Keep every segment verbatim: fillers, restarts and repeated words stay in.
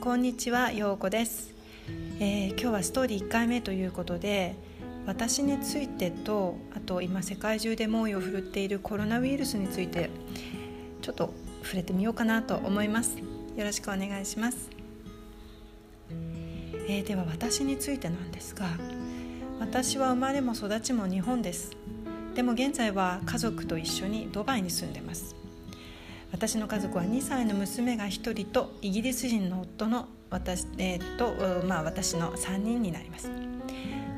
こんにちは、ようこです、えー、今日はストーリーいっかいめということで、私についてと、あと今世界中で猛威を振るっているコロナウイルスについてちょっと触れてみようかなと思います。よろしくお願いします。えー、では私についてなんですが、私は生まれも育ちも日本です。でも現在は家族と一緒にドバイに住んでます。私の家族はにさいの娘がひとりとイギリス人の夫の 私,、えーとまあ、私のさんにんになります。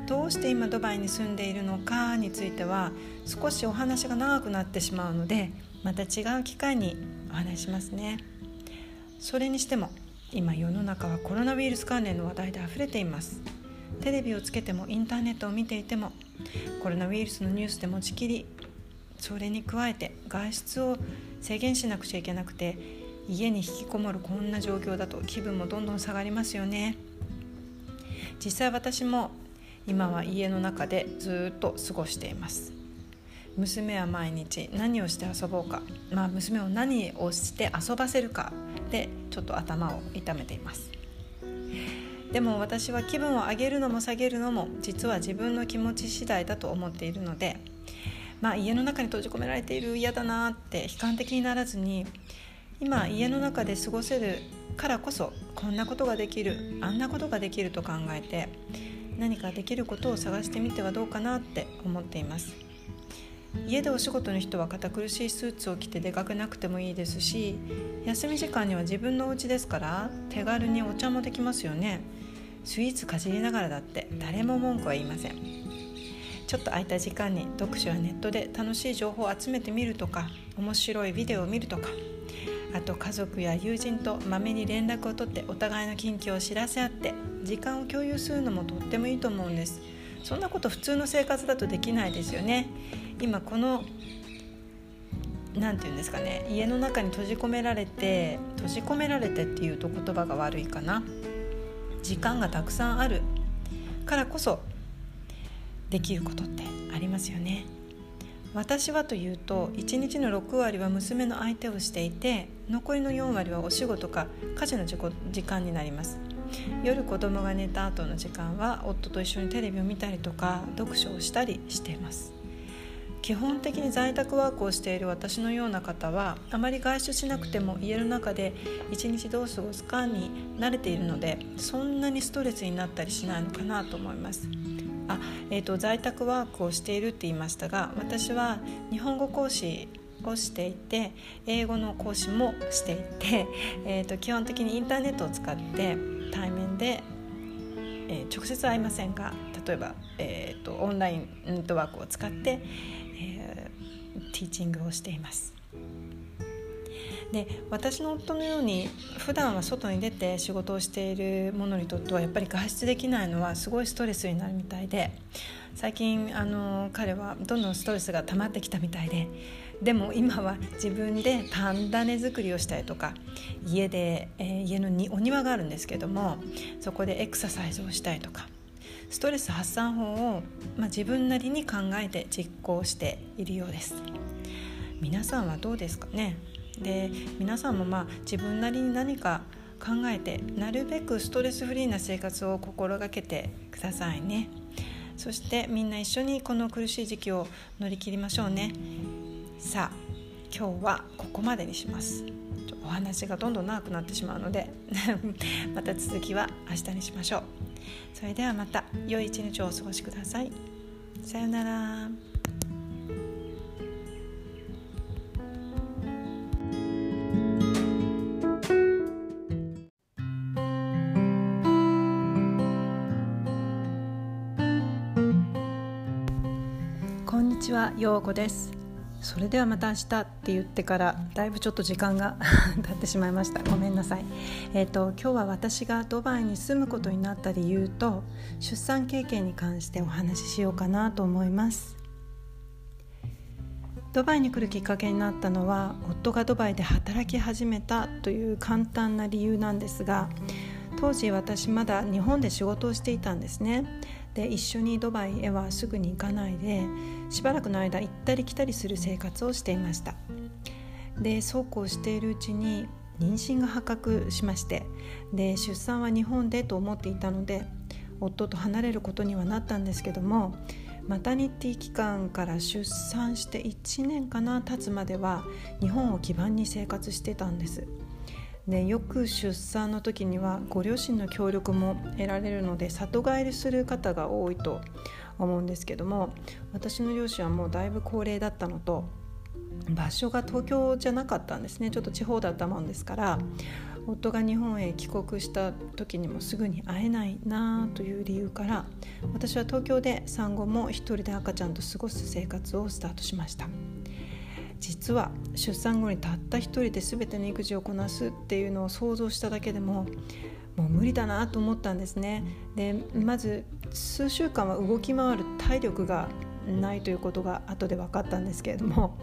どうして今ドバイに住んでいるのかについては少しお話が長くなってしまうので、また違う機会にお話しますね。それにしても今世の中はコロナウイルス関連の話題であふれています。テレビをつけてもインターネットを見ていてもコロナウイルスのニュースで持ちきり、それに加えて外出を制限しなくちゃいけなくて家に引きこもるこんな状況だと気分もどんどん下がりますよね。実際私も今は家の中でずっと過ごしています。娘は毎日何をして遊ぼうか、まあ娘を何をして遊ばせるかでちょっと頭を痛めています。でも私は気分を上げるのも下げるのも実は自分の気持ち次第だと思っているので、まあ、家の中に閉じ込められている嫌だなって悲観的にならずに、今家の中で過ごせるからこそこんなことができる、あんなことができると考えて何かできることを探してみてはどうかなって思っています。家でお仕事の人は堅苦しいスーツを着て出かけなくてもいいですし、休み時間には自分のお家ですから手軽にお茶もできますよね。スイーツかじりながらだって誰も文句は言いません。ちょっと空いた時間に読書やネットで楽しい情報を集めてみるとか、面白いビデオを見るとか、あと家族や友人とまめに連絡を取ってお互いの近況を知らせ合って時間を共有するのもとってもいいと思うんです。そんなこと普通の生活だとできないですよね。今このなんていうんですかね、家の中に閉じ込められて閉じ込められてっていうと言葉が悪いかな、時間がたくさんあるからこそできることってありますよね。私はというといちにちのろくわりは娘の相手をしていて、残りのよんわりはお仕事か家事の時間になります。夜子供が寝た後の時間は夫と一緒にテレビを見たりとか読書をしたりしています。基本的に在宅ワークをしている私のような方はあまり外出しなくても家の中で一日どう過ごすかに慣れているので、そんなにストレスになったりしないのかなと思います。あ、えーと、在宅ワークをしているって言いましたが、私は日本語講師をしていて英語の講師もしていて、えーと、基本的にインターネットを使って対面で、えー、直接会いませんが、例えば、えーと、オンラインネットワークを使ってえー、ティーチングをしています。で、私の夫のように普段は外に出て仕事をしている者にとってはやっぱり外出できないのはすごいストレスになるみたいで、最近あの彼はどんどんストレスが溜まってきたみたいで、でも今は自分でパンダネ作りをしたりとか、家で、えー、家のにお庭があるんですけども、そこでエクササイズをしたりとか、ストレス発散法を、まあ、自分なりに考えて実行しているようです。皆さんはどうですかね。で、皆さんもまあ自分なりに何か考えて、なるべくストレスフリーな生活を心がけてくださいね。そしてみんな一緒にこの苦しい時期を乗り切りましょうね。さあ、今日はここまでにします。お話がどんどん長くなってしまうのでまた続きは明日にしましょう。それではまた良い一日をお過ごしください。さようなら。こんにちは、ようこです。それではまた明日って言ってからだいぶちょっと時間が経ってしまいました。ごめんなさい。えーと、今日は私がドバイに住むことになった理由と出産経験に関してお話ししようかなと思います。ドバイに来るきっかけになったのは夫がドバイで働き始めたという簡単な理由なんですが、当時私まだ日本で仕事をしていたんですね。で、一緒にドバイへはすぐに行かないでしばらくの間行ったり来たりする生活をしていました。で、そうこうしているうちに妊娠が発覚しまして、で出産は日本でと思っていたので夫と離れることにはなったんですけども、マタニティ期間から出産していちねんかな経つまでは日本を基盤に生活してたんです。でよく出産の時にはご両親の協力も得られるので里帰りする方が多いと思うんですけども、私の両親はもうだいぶ高齢だったのと場所が東京じゃなかったんですね。ちょっと地方だったもんですから、夫が日本へ帰国した時にもすぐに会えないなという理由から、私は東京で産後も一人で赤ちゃんと過ごす生活をスタートしました。実は出産後にたった一人で全ての育児をこなすっていうのを想像しただけでももう無理だなと思ったんですね。でまず数週間は動き回る体力がないということが後で分かったんですけれども、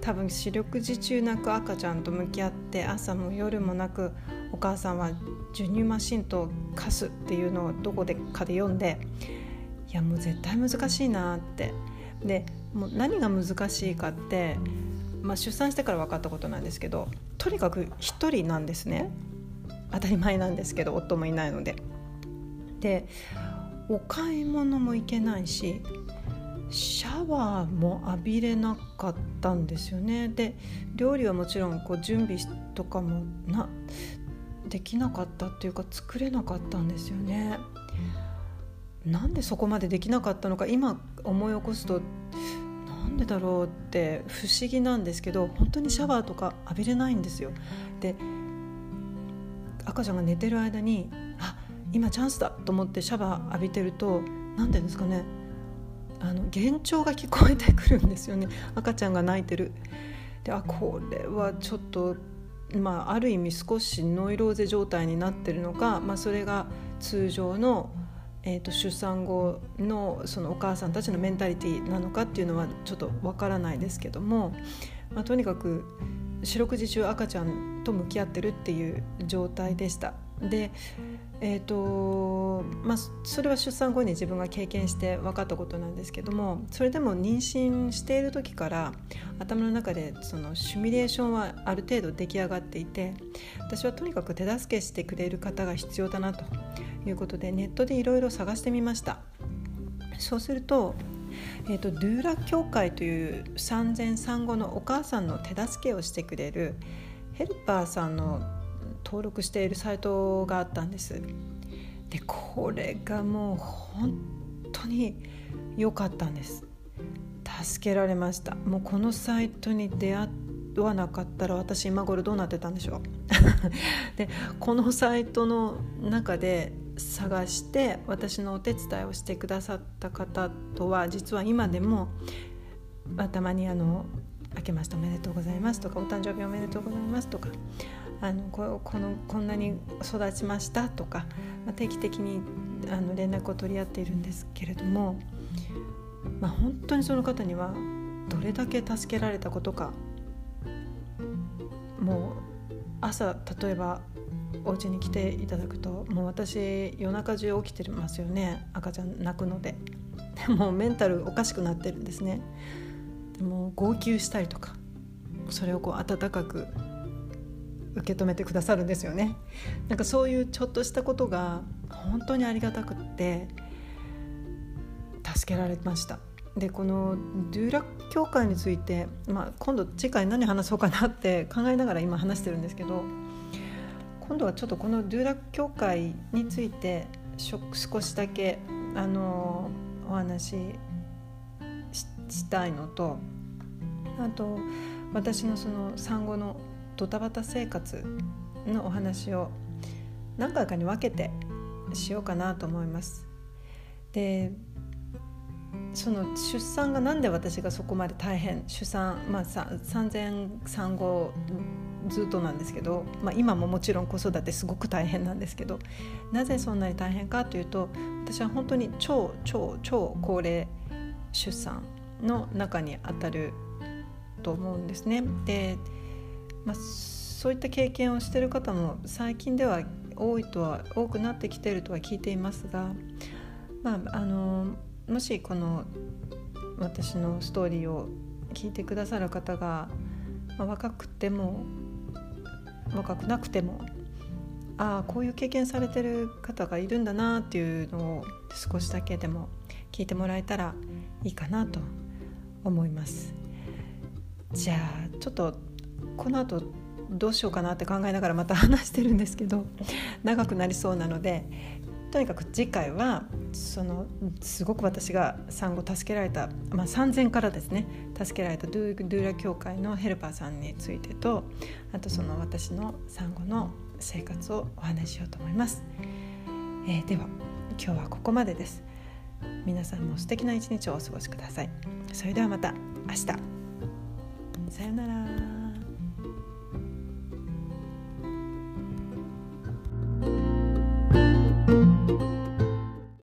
多分四六時中なく赤ちゃんと向き合って、朝も夜もなく、お母さんは授乳マシンとカスっていうのをどこでかで読んで、いやもう絶対難しいなって。でもう何が難しいかって、まあ、出産してから分かったことなんですけど、とにかく一人なんですね。当たり前なんですけど夫もいないので。でお買い物も行けないし、シャワーも浴びれなかったんですよね。で料理はもちろんこう準備とかもなできなかったっていうか、作れなかったんですよね。なんでそこまでできなかったのか、今思い起こすとなんでだろうって不思議なんですけど、本当にシャワーとか浴びれないんですよ。で赤ちゃんが寝てる間に、あ今チャンスだと思ってシャワー浴びてると、なんでですかね、あの幻聴が聞こえてくるんですよね。赤ちゃんが泣いてる。であこれはちょっと、まあ、ある意味少しノイローゼ状態になってるのか、まあ、それが通常の、えーと、出産後のそのお母さんたちのメンタリティなのかっていうのはちょっとわからないですけども、まあ、とにかく四六時中赤ちゃんと向き合ってるっていう状態でした。でえーとまあ、それは出産後に自分が経験して分かったことなんですけども、それでも妊娠している時から頭の中でそのシミュレーションはある程度出来上がっていて、私はとにかく手助けしてくれる方が必要だなということでネットでいろいろ探してみました。そうすると、えーと、ドゥーラ協会という産前産後のお母さんの手助けをしてくれるヘルパーさんの登録しているサイトがあったんです。でこれがもう本当に良かったんです。助けられました。もうこのサイトに出会わなかったら私今頃どうなってたんでしょうでこのサイトの中で探して私のお手伝いをしてくださった方とは、実は今でもたまにあの明けましておめでとうございますとか、お誕生日おめでとうございますとか、あの こ, こ, のこんなに育ちましたとか、まあ、定期的にあの連絡を取り合っているんですけれども、まあ、本当にその方にはどれだけ助けられたことか。もう朝例えばお家に来ていただくと、もう私夜中中起きてますよね。赤ちゃん泣くので、でもうメンタルおかしくなってるんですね。でも号泣したりとか、それをこう温かく受け止めてくださるんですよね。なんかそういうちょっとしたことが本当にありがたくって助けられました。でこのドゥーラ協会について、まあ、今度次回何話そうかなって考えながら今話してるんですけど、今度はちょっとこのドゥーラ協会について少しだけあのお話し、 したいのと、あと私のその産後のドタバタ生活のお話を何回かに分けてしようかなと思います。でその出産がなんで私がそこまで大変、出産、まあ、産前産後ずっとなんですけど、まあ、今ももちろん子育てすごく大変なんですけど、なぜそんなに大変かというと、私は本当に超超超高齢出産の中にあたると思うんですね。でまあ、そういった経験をしている方も最近では多いとは多くなってきているとは聞いていますが、まあ、あのもしこの私のストーリーを聞いてくださる方が、まあ、若くても若くなくても、ああこういう経験されてる方がいるんだなっていうのを少しだけでも聞いてもらえたらいいかなと思います。じゃあちょっとこの後どうしようかなって考えながらまた話してるんですけど、長くなりそうなので、とにかく次回はそのすごく私が産後助けられた、まあ、産前からですね助けられたドゥーラ協会のヘルパーさんについてと、あとその私の産後の生活をお話ししようと思います、えー、では今日はここまでです。皆さんも素敵な一日をお過ごしください。それではまた明日、さようなら。